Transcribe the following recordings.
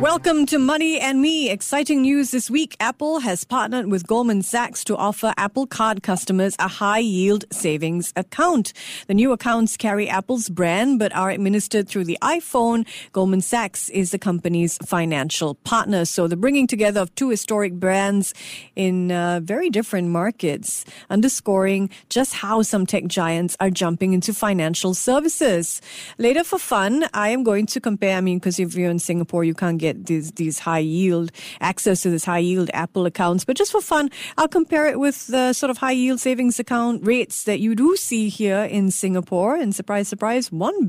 Welcome to Money and Me. Exciting news this week. Apple has partnered with Goldman Sachs to offer Apple Card customers a high-yield savings account. The new accounts carry Apple's brand but are administered through the iPhone. Goldman Sachs is the company's financial partner. So the bringing together of two historic brands in very different markets, underscoring just how some tech giants are jumping into financial services. Later for fun, I am going to compare, because if you're in Singapore, you can't get these high yield access to this high yield Apple accounts, but just for fun I'll compare it with the sort of high yield savings account rates that you do see here in Singapore. And surprise, surprise, one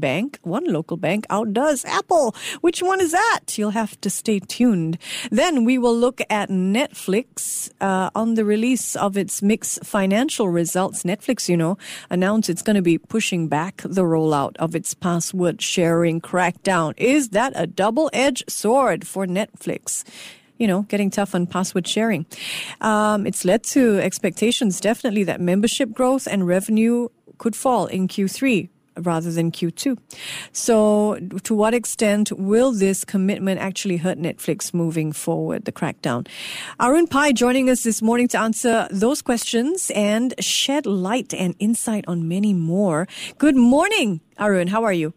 local bank outdoes Apple. Which one is that? You'll have to stay tuned. Then we will look at Netflix on the release of its mixed financial results. Netflix, announced it's going to be pushing back the rollout of its password sharing crackdown. Is that a double-edged sword for Netflix? Getting tough on password sharing. It's led to expectations, definitely, that membership growth and revenue could fall in Q3 rather than Q2. So to what extent will this commitment actually hurt Netflix moving forward, the crackdown? Arun Pai joining us this morning to answer those questions and shed light and insight on many more. Good morning, Arun. How are you?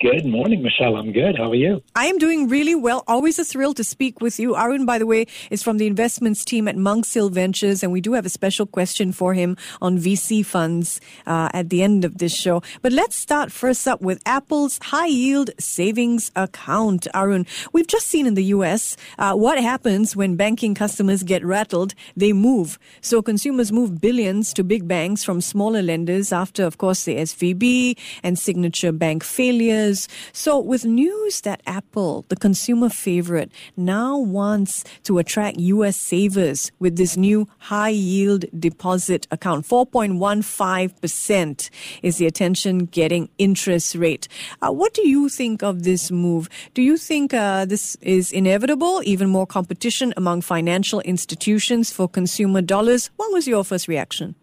Good morning, Michelle. I'm good. How are you? I am doing really well. Always a thrill to speak with you. Arun, by the way, is from the investments team at Monk's Hill Ventures, and we do have a special question for him on VC funds at the end of this show. But let's start first up with Apple's high-yield savings account. Arun, we've just seen in the U.S. What happens when banking customers get rattled. They move. So consumers move billions to big banks from smaller lenders after, of course, the SVB and Signature Bank failures. So with news that Apple, the consumer favorite, now wants to attract U.S. savers with this new high-yield deposit account, 4.15% is the attention-getting interest rate. What do you think of this move? Do you think this is inevitable, even more competition among financial institutions for consumer dollars? What was your first reaction?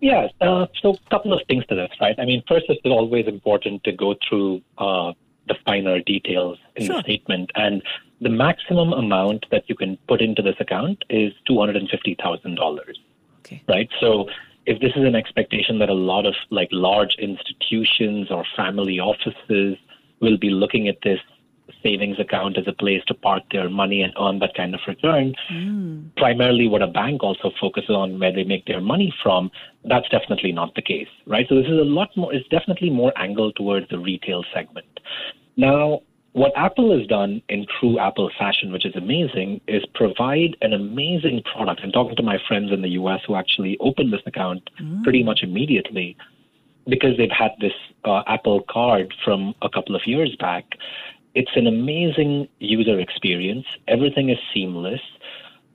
Yeah, so a couple of things to this, right? First, it's always important to go through the finer details in the statement. And the maximum amount that you can put into this account is $250,000, right? So if this is an expectation that a lot of large institutions or family offices will be looking at this savings account as a place to park their money and earn that kind of return, primarily what a bank also focuses on where they make their money from, that's definitely not the case, right? So this is it's definitely more angled towards the retail segment. Now, what Apple has done in true Apple fashion, which is amazing, is provide an amazing product. I'm talking to my friends in the US who actually opened this account pretty much immediately because they've had this Apple Card from a couple of years back. It's an amazing user experience. Everything is seamless.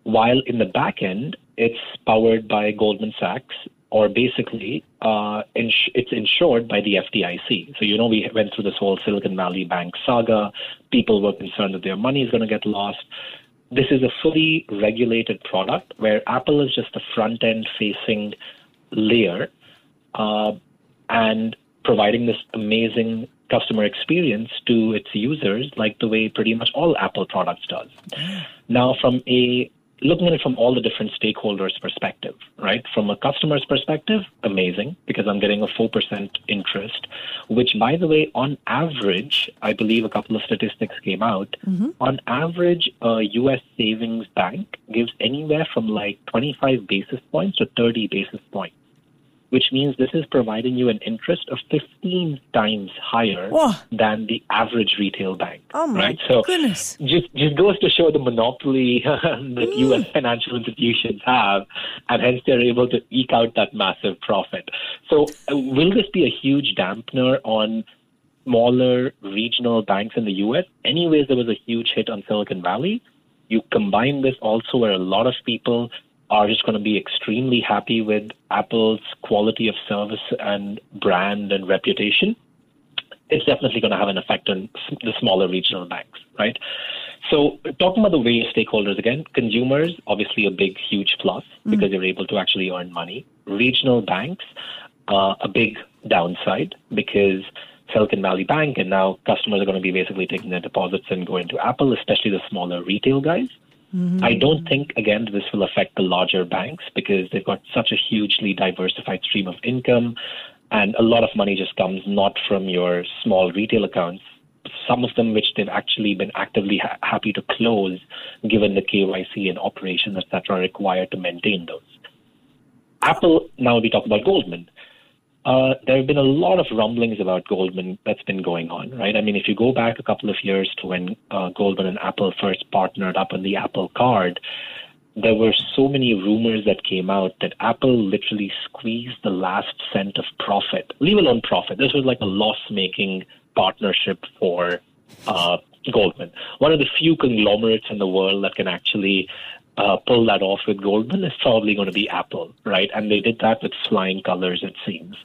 While in the back end, it's powered by Goldman Sachs, or basically it's insured by the FDIC. So, we went through this whole Silicon Valley Bank saga. People were concerned that their money is going to get lost. This is a fully regulated product where Apple is just a front-end facing layer and providing this amazing customer experience to its users, like the way pretty much all Apple products does. Now, looking at it from all the different stakeholders' perspective, right? From a customer's perspective, amazing, because I'm getting a 4% interest, which, by the way, on average, I believe a couple of statistics came out, on average, a U.S. savings bank gives anywhere from 25 basis points to 30 basis points. Which means this is providing you an interest of 15 times higher than the average retail bank. Oh, my goodness. Just goes to show the monopoly that U.S. financial institutions have, and hence they're able to eke out that massive profit. So will this be a huge dampener on smaller regional banks in the U.S.? Anyways, there was a huge hit on Silicon Valley. You combine this also where a lot of people are just going to be extremely happy with Apple's quality of service and brand and reputation. it's definitely going to have an effect on the smaller regional banks, right? So talking about the way stakeholders, again, consumers, obviously a big, huge plus because you're able to actually earn money. Regional banks, a big downside because Silicon Valley Bank and now customers are going to be basically taking their deposits and going to Apple, especially the smaller retail guys. Mm-hmm. I don't think, again, this will affect the larger banks because they've got such a hugely diversified stream of income, and a lot of money just comes not from your small retail accounts, some of them which they've actually been actively happy to close given the KYC and operations, et cetera, required to maintain those. Apple, now we talk about Goldman. There have been a lot of rumblings about Goldman that's been going on, right? I mean, if you go back a couple of years to when Goldman and Apple first partnered up on the Apple Card, there were so many rumors that came out that Apple literally squeezed the last cent of profit, leave alone profit. This was like a loss-making partnership for Goldman. One of the few conglomerates in the world that can actually pull that off with Goldman is probably going to be Apple, right? And they did that with flying colors, it seems.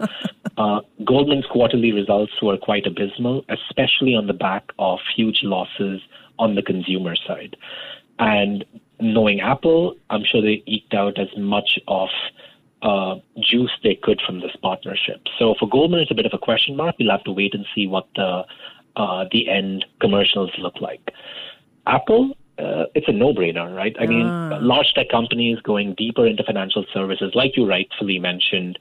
Goldman's quarterly results were quite abysmal, especially on the back of huge losses on the consumer side. And knowing Apple, I'm sure they eked out as much of juice they could from this partnership. So for Goldman, it's a bit of a question mark. We'll have to wait and see what the end commercials look like. Apple, it's a no-brainer, right? I mean, large tech companies going deeper into financial services, like you rightfully mentioned,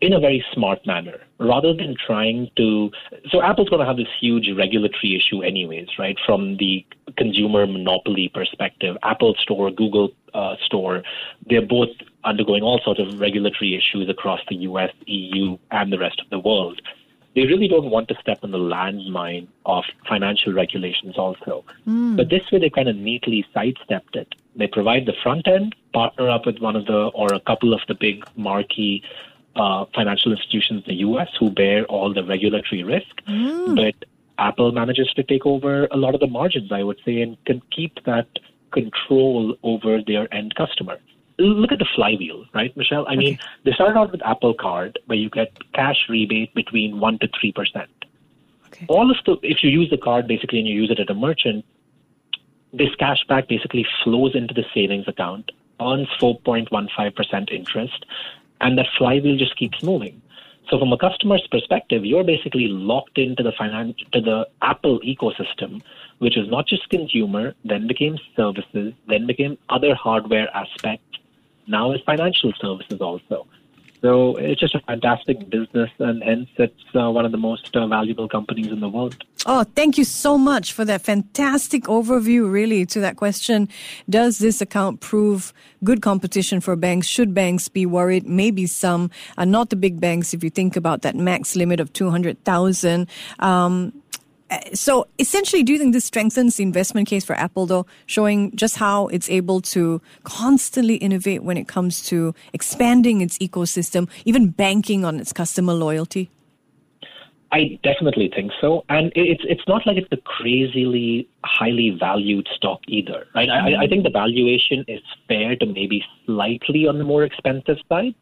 in a very smart manner, rather than trying to... So Apple's going to have this huge regulatory issue anyways, right? From the consumer monopoly perspective, Apple Store, Google Store, they're both undergoing all sorts of regulatory issues across the US, EU, and the rest of the world. They really don't want to step on the landmine of financial regulations also. But this way, they kind of neatly sidestepped it. They provide the front end, partner up with one of the or a couple of the big marquee financial institutions in the US who bear all the regulatory risk. But Apple manages to take over a lot of the margins, I would say, and can keep that control over their end customer. Look at the flywheel, right, Michelle? I mean, they started out with Apple Card, where you get cash rebate between 1% to 3%. All of the, if you use the card basically and you use it at a merchant, this cash back basically flows into the savings account, earns 4.15% interest, and that flywheel just keeps moving. So from a customer's perspective, you're basically locked into the Apple ecosystem, which is not just consumer, then became services, then became other hardware aspects. Now it's financial services also. So it's just a fantastic business, and hence it's one of the most valuable companies in the world. Oh, thank you so much for that fantastic overview, really, to that question. Does this account prove good competition for banks? Should banks be worried? Maybe some are not the big banks if you think about that max limit of 200,000. So essentially, do you think this strengthens the investment case for Apple, though, showing just how it's able to constantly innovate when it comes to expanding its ecosystem, even banking on its customer loyalty? I definitely think so. And it's not like it's a crazily highly valued stock either, right? I think the valuation is fair to maybe slightly on the more expensive side.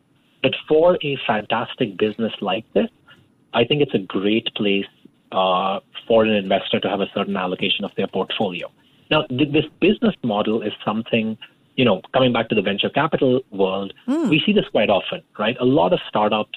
But for a fantastic business like this, I think it's a great place for an investor to have a certain allocation of their portfolio. Now, this business model is something, you know, coming back to the venture capital world, we see this quite often, right? A lot of startups,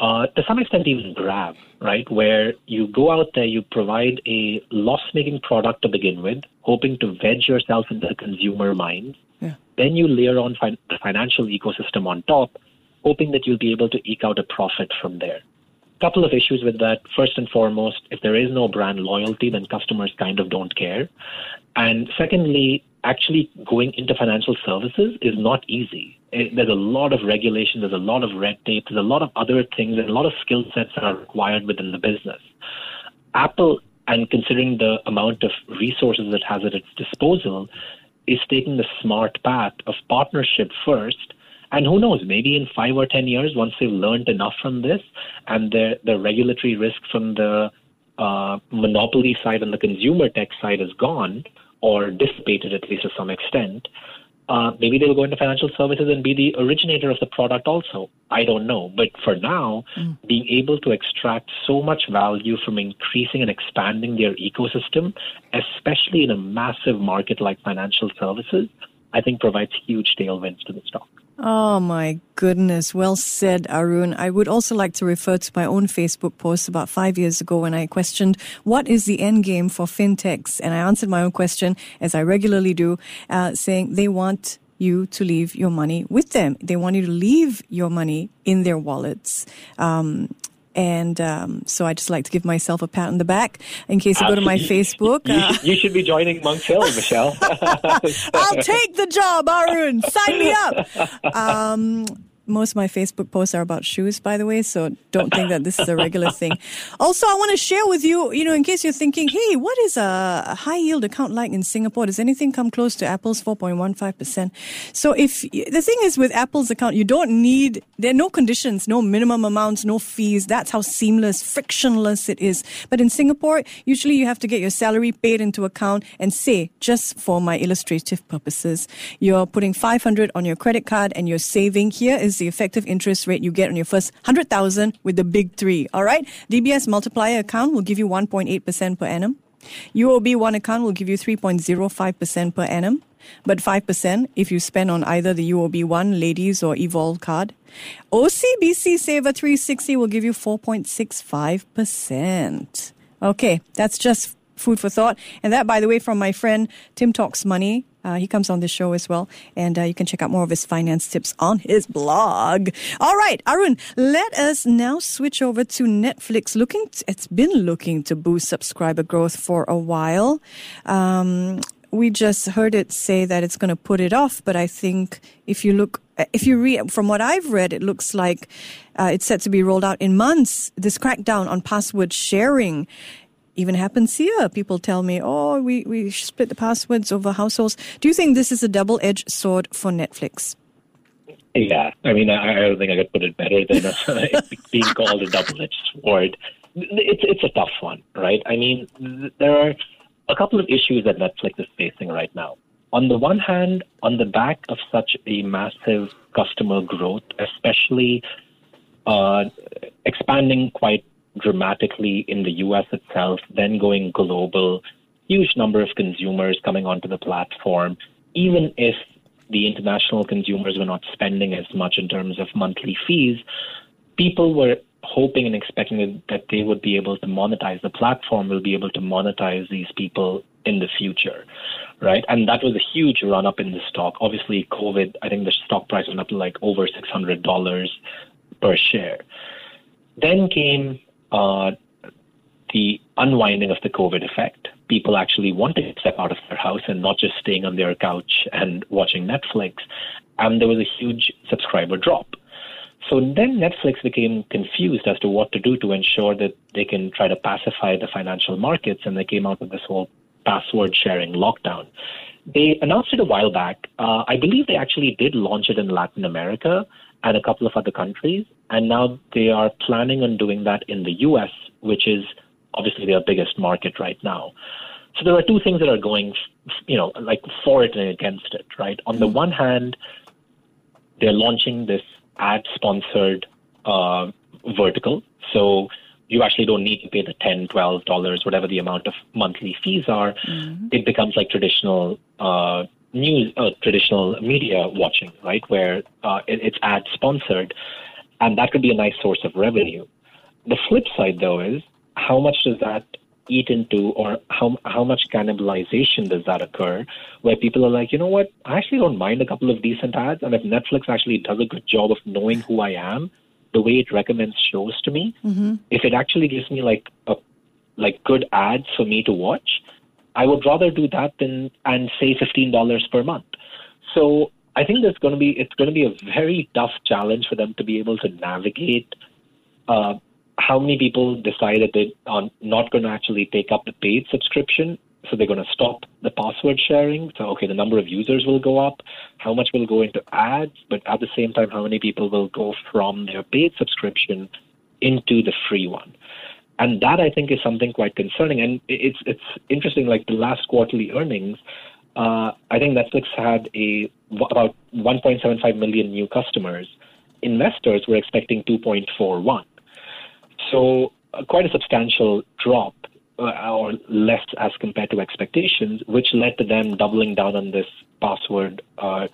to some extent even Grab, right, where you go out there, you provide a loss-making product to begin with, hoping to wedge yourself into the consumer mind. Then you layer on the financial ecosystem on top, hoping that you'll be able to eke out a profit from there. Couple of issues with that. First and foremost, if there is no brand loyalty, then customers kind of don't care. And secondly, actually going into financial services is not easy. There's a lot of regulation, there's a lot of red tape, there's a lot of other things, and a lot of skill sets that are required within the business. Apple, and considering the amount of resources it has at its disposal, is taking the smart path of partnership first. And who knows, maybe in 5 or 10 years, once they've learned enough from this and the regulatory risk from the monopoly side and the consumer tech side is gone or dissipated at least to some extent, Maybe they'll go into financial services and be the originator of the product also. I don't know. But for now, being able to extract so much value from increasing and expanding their ecosystem, especially in a massive market like financial services, I think provides huge tailwinds to the stock. Oh, my goodness. Well said, Arun. I would also like to refer to my own Facebook post about 5 years ago when I questioned what is the end game for fintechs? And I answered my own question, as I regularly do, saying they want you to leave your money with them. They want you to leave your money in their wallets. So I just like to give myself a pat on the back in case you go to my Facebook. You should be joining Monk's Hill, Michelle. I'll take the job, Arun. Sign me up. Most of my Facebook posts are about shoes, by the way, so don't think that this is a regular thing. Also, I want to share with you, in case you're thinking, hey, what is a high-yield account like in Singapore? Does anything come close to Apple's 4.15%? So the thing is with Apple's account, you don't need, there are no conditions, no minimum amounts, no fees. That's how seamless, frictionless it is. But in Singapore, usually you have to get your salary paid into account and say, just for my illustrative purposes, you're putting $500 on your credit card and you're saving. Here is the effective interest rate you get on your first 100,000 with the big three. All right. DBS multiplier account will give you 1.8% per annum. UOB1 account will give you 3.05% per annum, but 5% if you spend on either the UOB1, Ladies or Evolve card. OCBC Saver 360 will give you 4.65%. Okay. That's just food for thought. And that, by the way, from my friend Tim Talks Money. He comes on this show as well, and you can check out more of his finance tips on his blog. All right, Arun, let us now switch over to Netflix. It's been looking to boost subscriber growth for a while. We just heard it say that it's going to put it off, but I think from what I've read, it looks like it's set to be rolled out in months. This crackdown on password sharing even happens here. People tell me, we split the passwords over households. Do you think this is a double-edged sword for Netflix? Yeah. I mean, I don't think I could put it better than being called a double-edged sword. It's a tough one, right? I mean, there are a couple of issues that Netflix is facing right now. On the one hand, on the back of such a massive customer growth, especially expanding quite dramatically in the US itself, then going global, huge number of consumers coming onto the platform, even if the international consumers were not spending as much in terms of monthly fees, people were hoping and expecting that they would be able to monetize. The platform will be able to monetize these people in the future, right? And that was a huge run-up in the stock. Obviously, COVID, I think the stock price went up to like over $600 per share. Then came the unwinding of the COVID effect. People actually wanted to step out of their house and not just staying on their couch and watching Netflix. And there was a huge subscriber drop. So then Netflix became confused as to what to do to ensure that they can try to pacify the financial markets. And they came out with this whole password sharing lockdown. They announced it a while back. I believe they actually did launch it in Latin America and a couple of other countries. And now they are planning on doing that in the US, which is obviously their biggest market right now. So there are two things that are going, like for it and against it, right? On the one hand, they're launching this ad-sponsored vertical. So you actually don't need to pay the $10, $12, whatever the amount of monthly fees are. Mm-hmm. It becomes like traditional news, traditional media watching, right? Where it's ad-sponsored. And that could be a nice source of revenue. The flip side, though, is how much does that eat into, or how much cannibalization does that occur, where people are like, you know what, I actually don't mind a couple of decent ads. And if Netflix actually does a good job of knowing who I am, the way it recommends shows to me, if it actually gives me like good ads for me to watch, I would rather do that than say $15 per month. So I think it's going to be a very tough challenge for them to be able to navigate how many people decide that they are not going to actually take up the paid subscription. So they're going to stop the password sharing. So, okay, the number of users will go up, how much will go into ads, but at the same time, how many people will go from their paid subscription into the free one. And that, I think, is something quite concerning. And it's interesting, like the last quarterly earnings, I think Netflix had about 1.75 million new customers. Investors were expecting 2.41. So quite a substantial drop or less as compared to expectations, which led to them doubling down on this password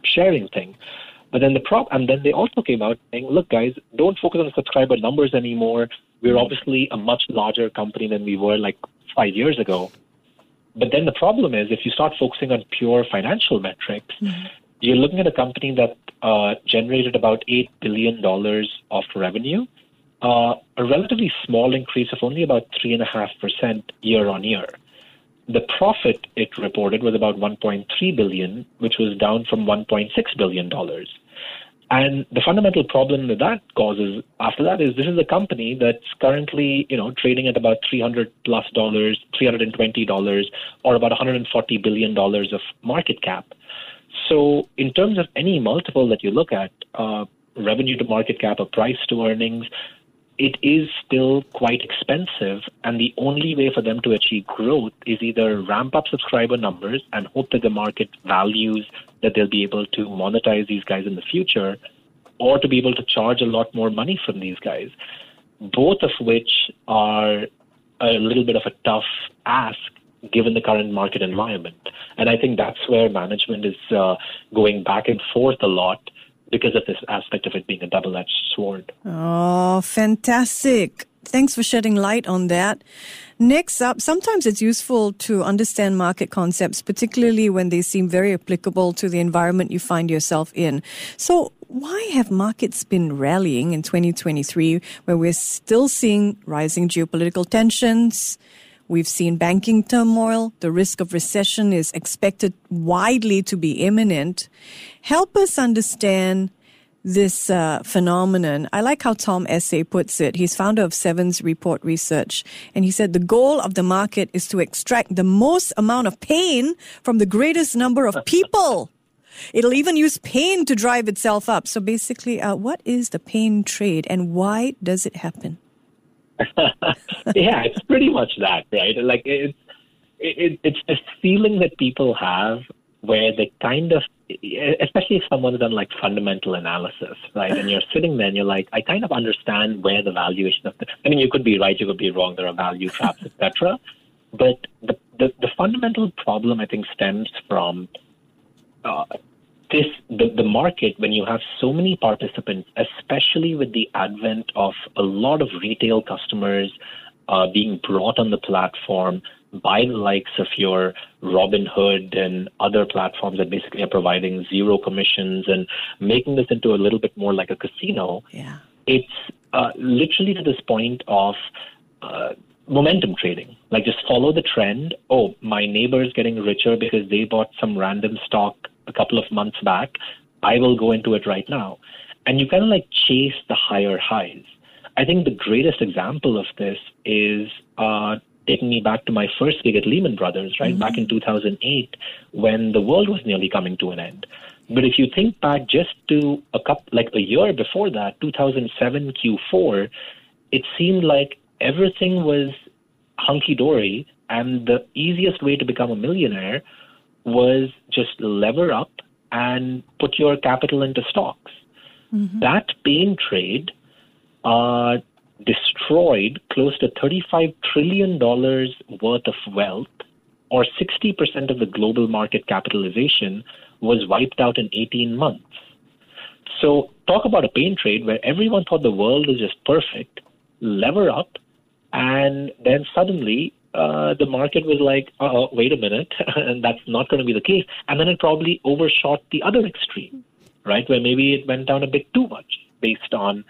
sharing thing. But then and then they also came out saying, look, guys, don't focus on subscriber numbers anymore. We're obviously a much larger company than we were like 5 years ago. But then the problem is if you start focusing on pure financial metrics, mm-hmm. you're looking at a company that generated about $8 billion of revenue, a relatively small increase of only about 3.5% year on year. The profit it reported was about $1.3 billion, which was down from $1.6 billion. And the fundamental problem that causes after that is this is a company that's currently, trading at about $300+, $320, or about $140 billion of market cap. So in terms of any multiple that you look at, revenue to market cap or price to earnings, it is still quite expensive. And the only way for them to achieve growth is either ramp up subscriber numbers and hope that the market values that they'll be able to monetize these guys in the future, or to be able to charge a lot more money from these guys, both of which are a little bit of a tough ask given the current market environment. And I think that's where management is going back and forth a lot because of this aspect of it being a double-edged sword. Oh, fantastic. Thanks for shedding light on that. Next up, sometimes it's useful to understand market concepts, particularly when they seem very applicable to the environment you find yourself in. So why have markets been rallying in 2023 where we're still seeing rising geopolitical tensions? We've seen banking turmoil. The risk of recession is expected widely to be imminent. Help us understand this phenomenon. I like how Tom Essay puts it. He's founder of Seven's Report Research. And he said the goal of the market is to extract the most amount of pain from the greatest number of people. It'll even use pain to drive itself up. So basically, what is the pain trade and why does it happen? Yeah, it's pretty much that, right? Like it's a feeling that people have where they kind of, especially if someone's done like fundamental analysis, right? And you're sitting there and you're like, I kind of understand where the valuation of you could be right, you could be wrong, there are value traps, etc. But the fundamental problem I think stems from the market, when you have so many participants, especially with the advent of a lot of retail customers being brought on the platform by the likes of your Robinhood and other platforms that basically are providing zero commissions and making this into a little bit more like a casino. Yeah. It's literally to this point of momentum trading, like just follow the trend. Oh, my neighbor is getting richer because they bought some random stock a couple of months back. I will go into it right now. And you kind of like chase the higher highs. I think the greatest example of this is taking me back to my first gig at Lehman Brothers, right? Mm-hmm. Back in 2008, when the world was nearly coming to an end. But if you think back just to a year before that, 2007 Q4, it seemed like everything was hunky-dory, and the easiest way to become a millionaire was just lever up and put your capital into stocks. Mm-hmm. That pain trade destroyed close to $35 trillion worth of wealth, or 60% of the global market capitalization was wiped out in 18 months. So talk about a pain trade where everyone thought the world was just perfect, lever up, and then suddenly the market was like, oh, wait a minute, and that's not going to be the case. And then it probably overshot the other extreme, right, where maybe it went down a bit too much based on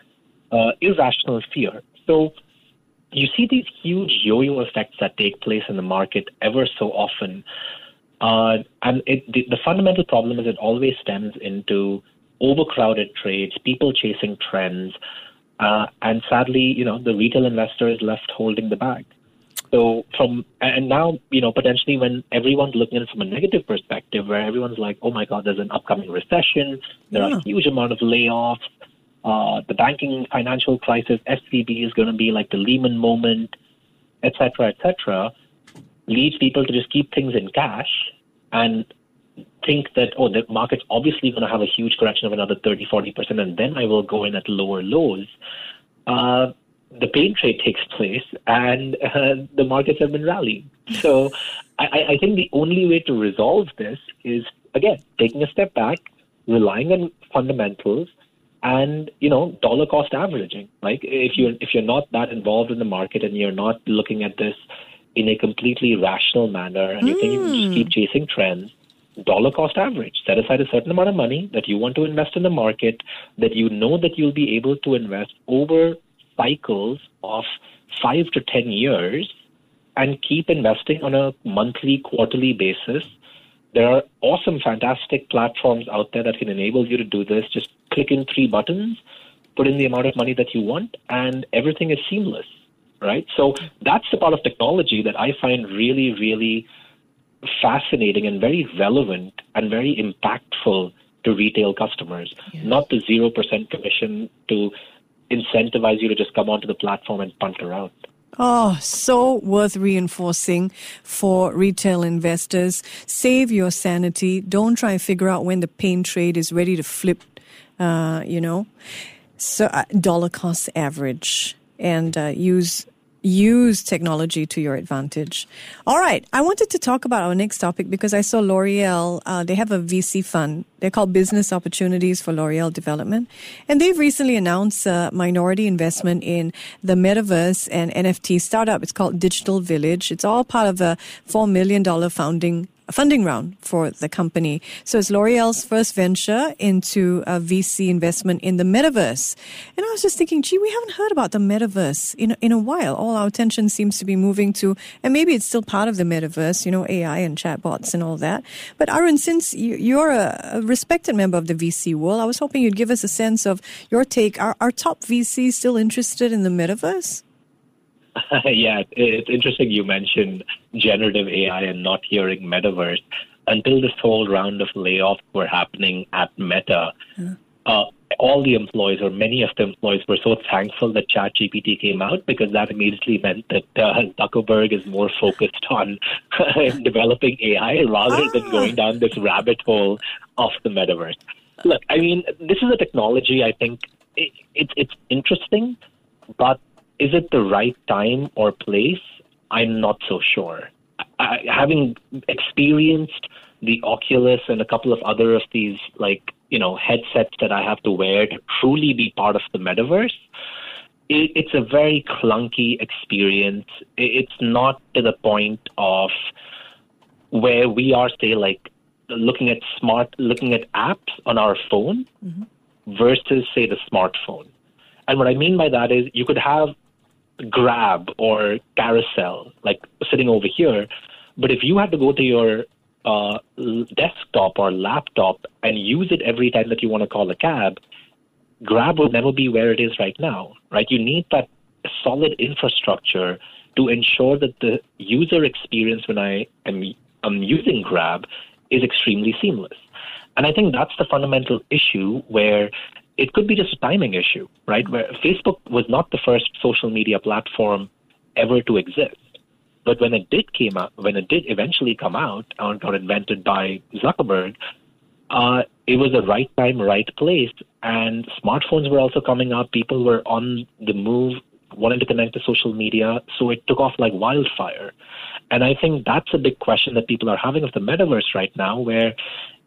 irrational fear. So you see these huge yo-yo effects that take place in the market ever so often. And the fundamental problem is it always stems into overcrowded trades, people chasing trends, and sadly, the retail investor is left holding the bag. So now, potentially when everyone's looking at it from a negative perspective, where everyone's like, oh my God, there's an upcoming recession, there are a huge amount of layoffs, the banking financial crisis, SVB is going to be like the Lehman moment, et cetera, leads people to just keep things in cash and think that, oh, the market's obviously going to have a huge correction of another 30, 40%, and then I will go in at lower lows, the pain trade takes place and the markets have been rallying. So I think the only way to resolve this is, again, taking a step back, relying on fundamentals, and, you know, dollar cost averaging. Like if you're not that involved in the market and you're not looking at this in a completely rational manner and you think you can just keep chasing trends, dollar cost average. Set aside a certain amount of money that you want to invest in the market, that you know that you'll be able to invest over cycles of 5 to 10 years, and keep investing on a monthly, quarterly basis. There are awesome, fantastic platforms out there that can enable you to do this. Just click in 3 buttons, put in the amount of money that you want, and everything is seamless, right? So that's the part of technology that I find really, really fascinating and very relevant and very impactful to retail customers, not the 0% commission to incentivize you to just come onto the platform and punt around. Oh, so worth reinforcing for retail investors. Save your sanity. Don't try and figure out when the pain trade is ready to flip, you know. So dollar cost average and use technology to your advantage. All right. I wanted to talk about our next topic because I saw L'Oreal, they have a VC fund. They're called Business Opportunities for L'Oreal Development. And they've recently announced a minority investment in the metaverse and NFT startup. It's called Digital Village. It's all part of a $4 million funding round for the company. So it's L'Oreal's first venture into a VC investment in the metaverse. And I was just thinking, gee, we haven't heard about the metaverse in a while. All our attention seems to be moving to, and maybe it's still part of the metaverse, you know, AI and chatbots and all that. But Arun, since you're a respected member of the VC world, I was hoping you'd give us a sense of your take. Are top VCs still interested in the metaverse? Yeah, it's interesting you mentioned generative AI and not hearing metaverse. Until this whole round of layoffs were happening at Meta, all the employees or many of the employees were so thankful that ChatGPT came out, because that immediately meant that Zuckerberg is more focused on developing AI rather than going down this rabbit hole of the metaverse. Look, I mean, this is a technology, I think it's interesting, but is it the right time or place? I'm not so sure. Having experienced the Oculus and a couple of other of these, like, you know, headsets that I have to wear to truly be part of the metaverse, it's a very clunky experience. It's not to the point of where we are, say, like looking at apps on our phone versus, say, the smartphone. And what I mean by that is you could have Grab or Carousel, like sitting over here, but if you had to go to your desktop or laptop and use it every time that you want to call a cab, Grab will never be where it is right now, right? You need that solid infrastructure to ensure that the user experience when I'm using Grab is extremely seamless. And I think that's the fundamental issue, where it could be just a timing issue, right? Where Facebook was not the first social media platform ever to exist. But when it did eventually come out and got invented by Zuckerberg, it was the right time, right place. And smartphones were also coming up. People were on the move, wanting to connect to social media. So it took off like wildfire. And I think that's a big question that people are having of the metaverse right now, where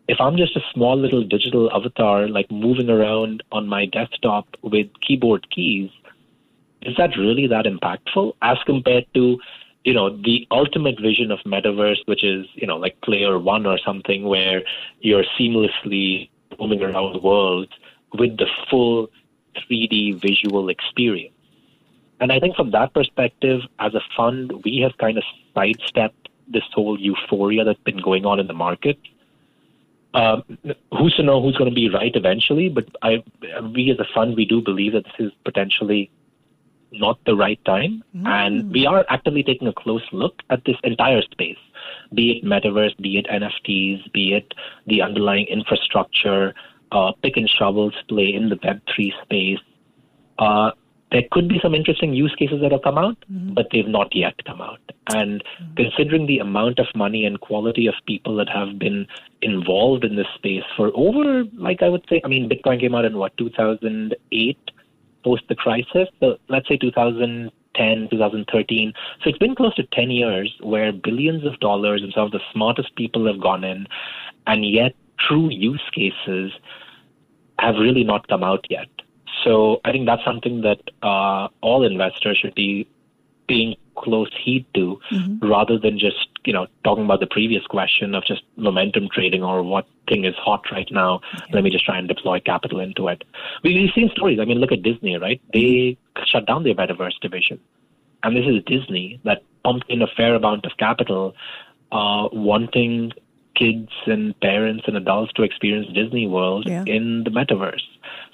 if I'm just a small little digital avatar, like moving around on my desktop with keyboard keys, is that really that impactful as compared to, you know, the ultimate vision of metaverse, which is, you know, like Player One or something, where you're seamlessly roaming around the world with the full 3D visual experience. And I think from that perspective, as a fund, we have kind of sidestepped this whole euphoria that's been going on in the market. Who's to know who's going to be right eventually, but we as a fund, we do believe that this is potentially not the right time. And we are actively taking a close look at this entire space, be it metaverse, be it NFTs, be it the underlying infrastructure, pick and shovels play in the Web3 space. there could be some interesting use cases that have come out, but they've not yet come out. And considering the amount of money and quality of people that have been involved in this space for over, like I would say, I mean, Bitcoin came out in what, 2008, post the crisis, so let's say 2010, 2013. So it's been close to 10 years where billions of dollars and some of the smartest people have gone in, and yet true use cases have really not come out yet. So I think that's something that all investors should be paying close heed to, rather than just, you know, talking about the previous question of just momentum trading or what thing is hot right now. Let me just try and deploy capital into it. We've seen stories. I mean, look at Disney, right? They shut down their metaverse division. And this is Disney that pumped in a fair amount of capital, wanting kids and parents and adults to experience Disney World in the metaverse.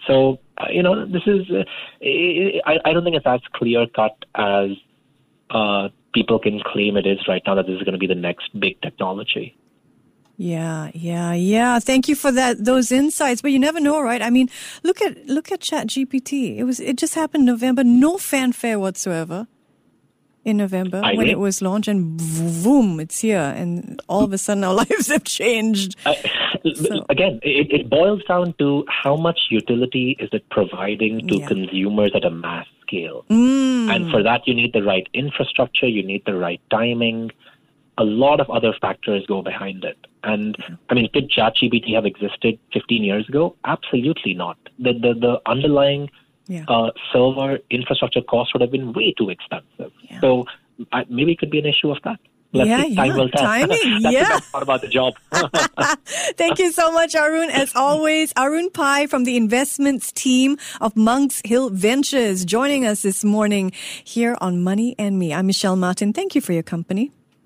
So, you know, this is, I don't think it's as clear-cut as people can claim it is right now, that this is going to be the next big technology. Yeah. Thank you for that, those insights. But you never know, right? I mean, look at ChatGPT. It just happened in November. No fanfare whatsoever in November when it was launched, and boom, it's here. And all of a sudden, our lives have changed. Again, it boils down to how much utility is it providing to consumers at a mass scale. And for that, you need the right infrastructure, you need the right timing. A lot of other factors go behind it. And I mean, could ChatGPT have existed 15 years ago? Absolutely not. The underlying server infrastructure costs would have been way too expensive. So maybe it could be an issue of that. Time will tell. That's the best part about the job. Thank you so much, Arun. As always, Arun Pai from the investments team of Monk's Hill Ventures joining us this morning here on Money and Me. I'm Michelle Martin. Thank you for your company.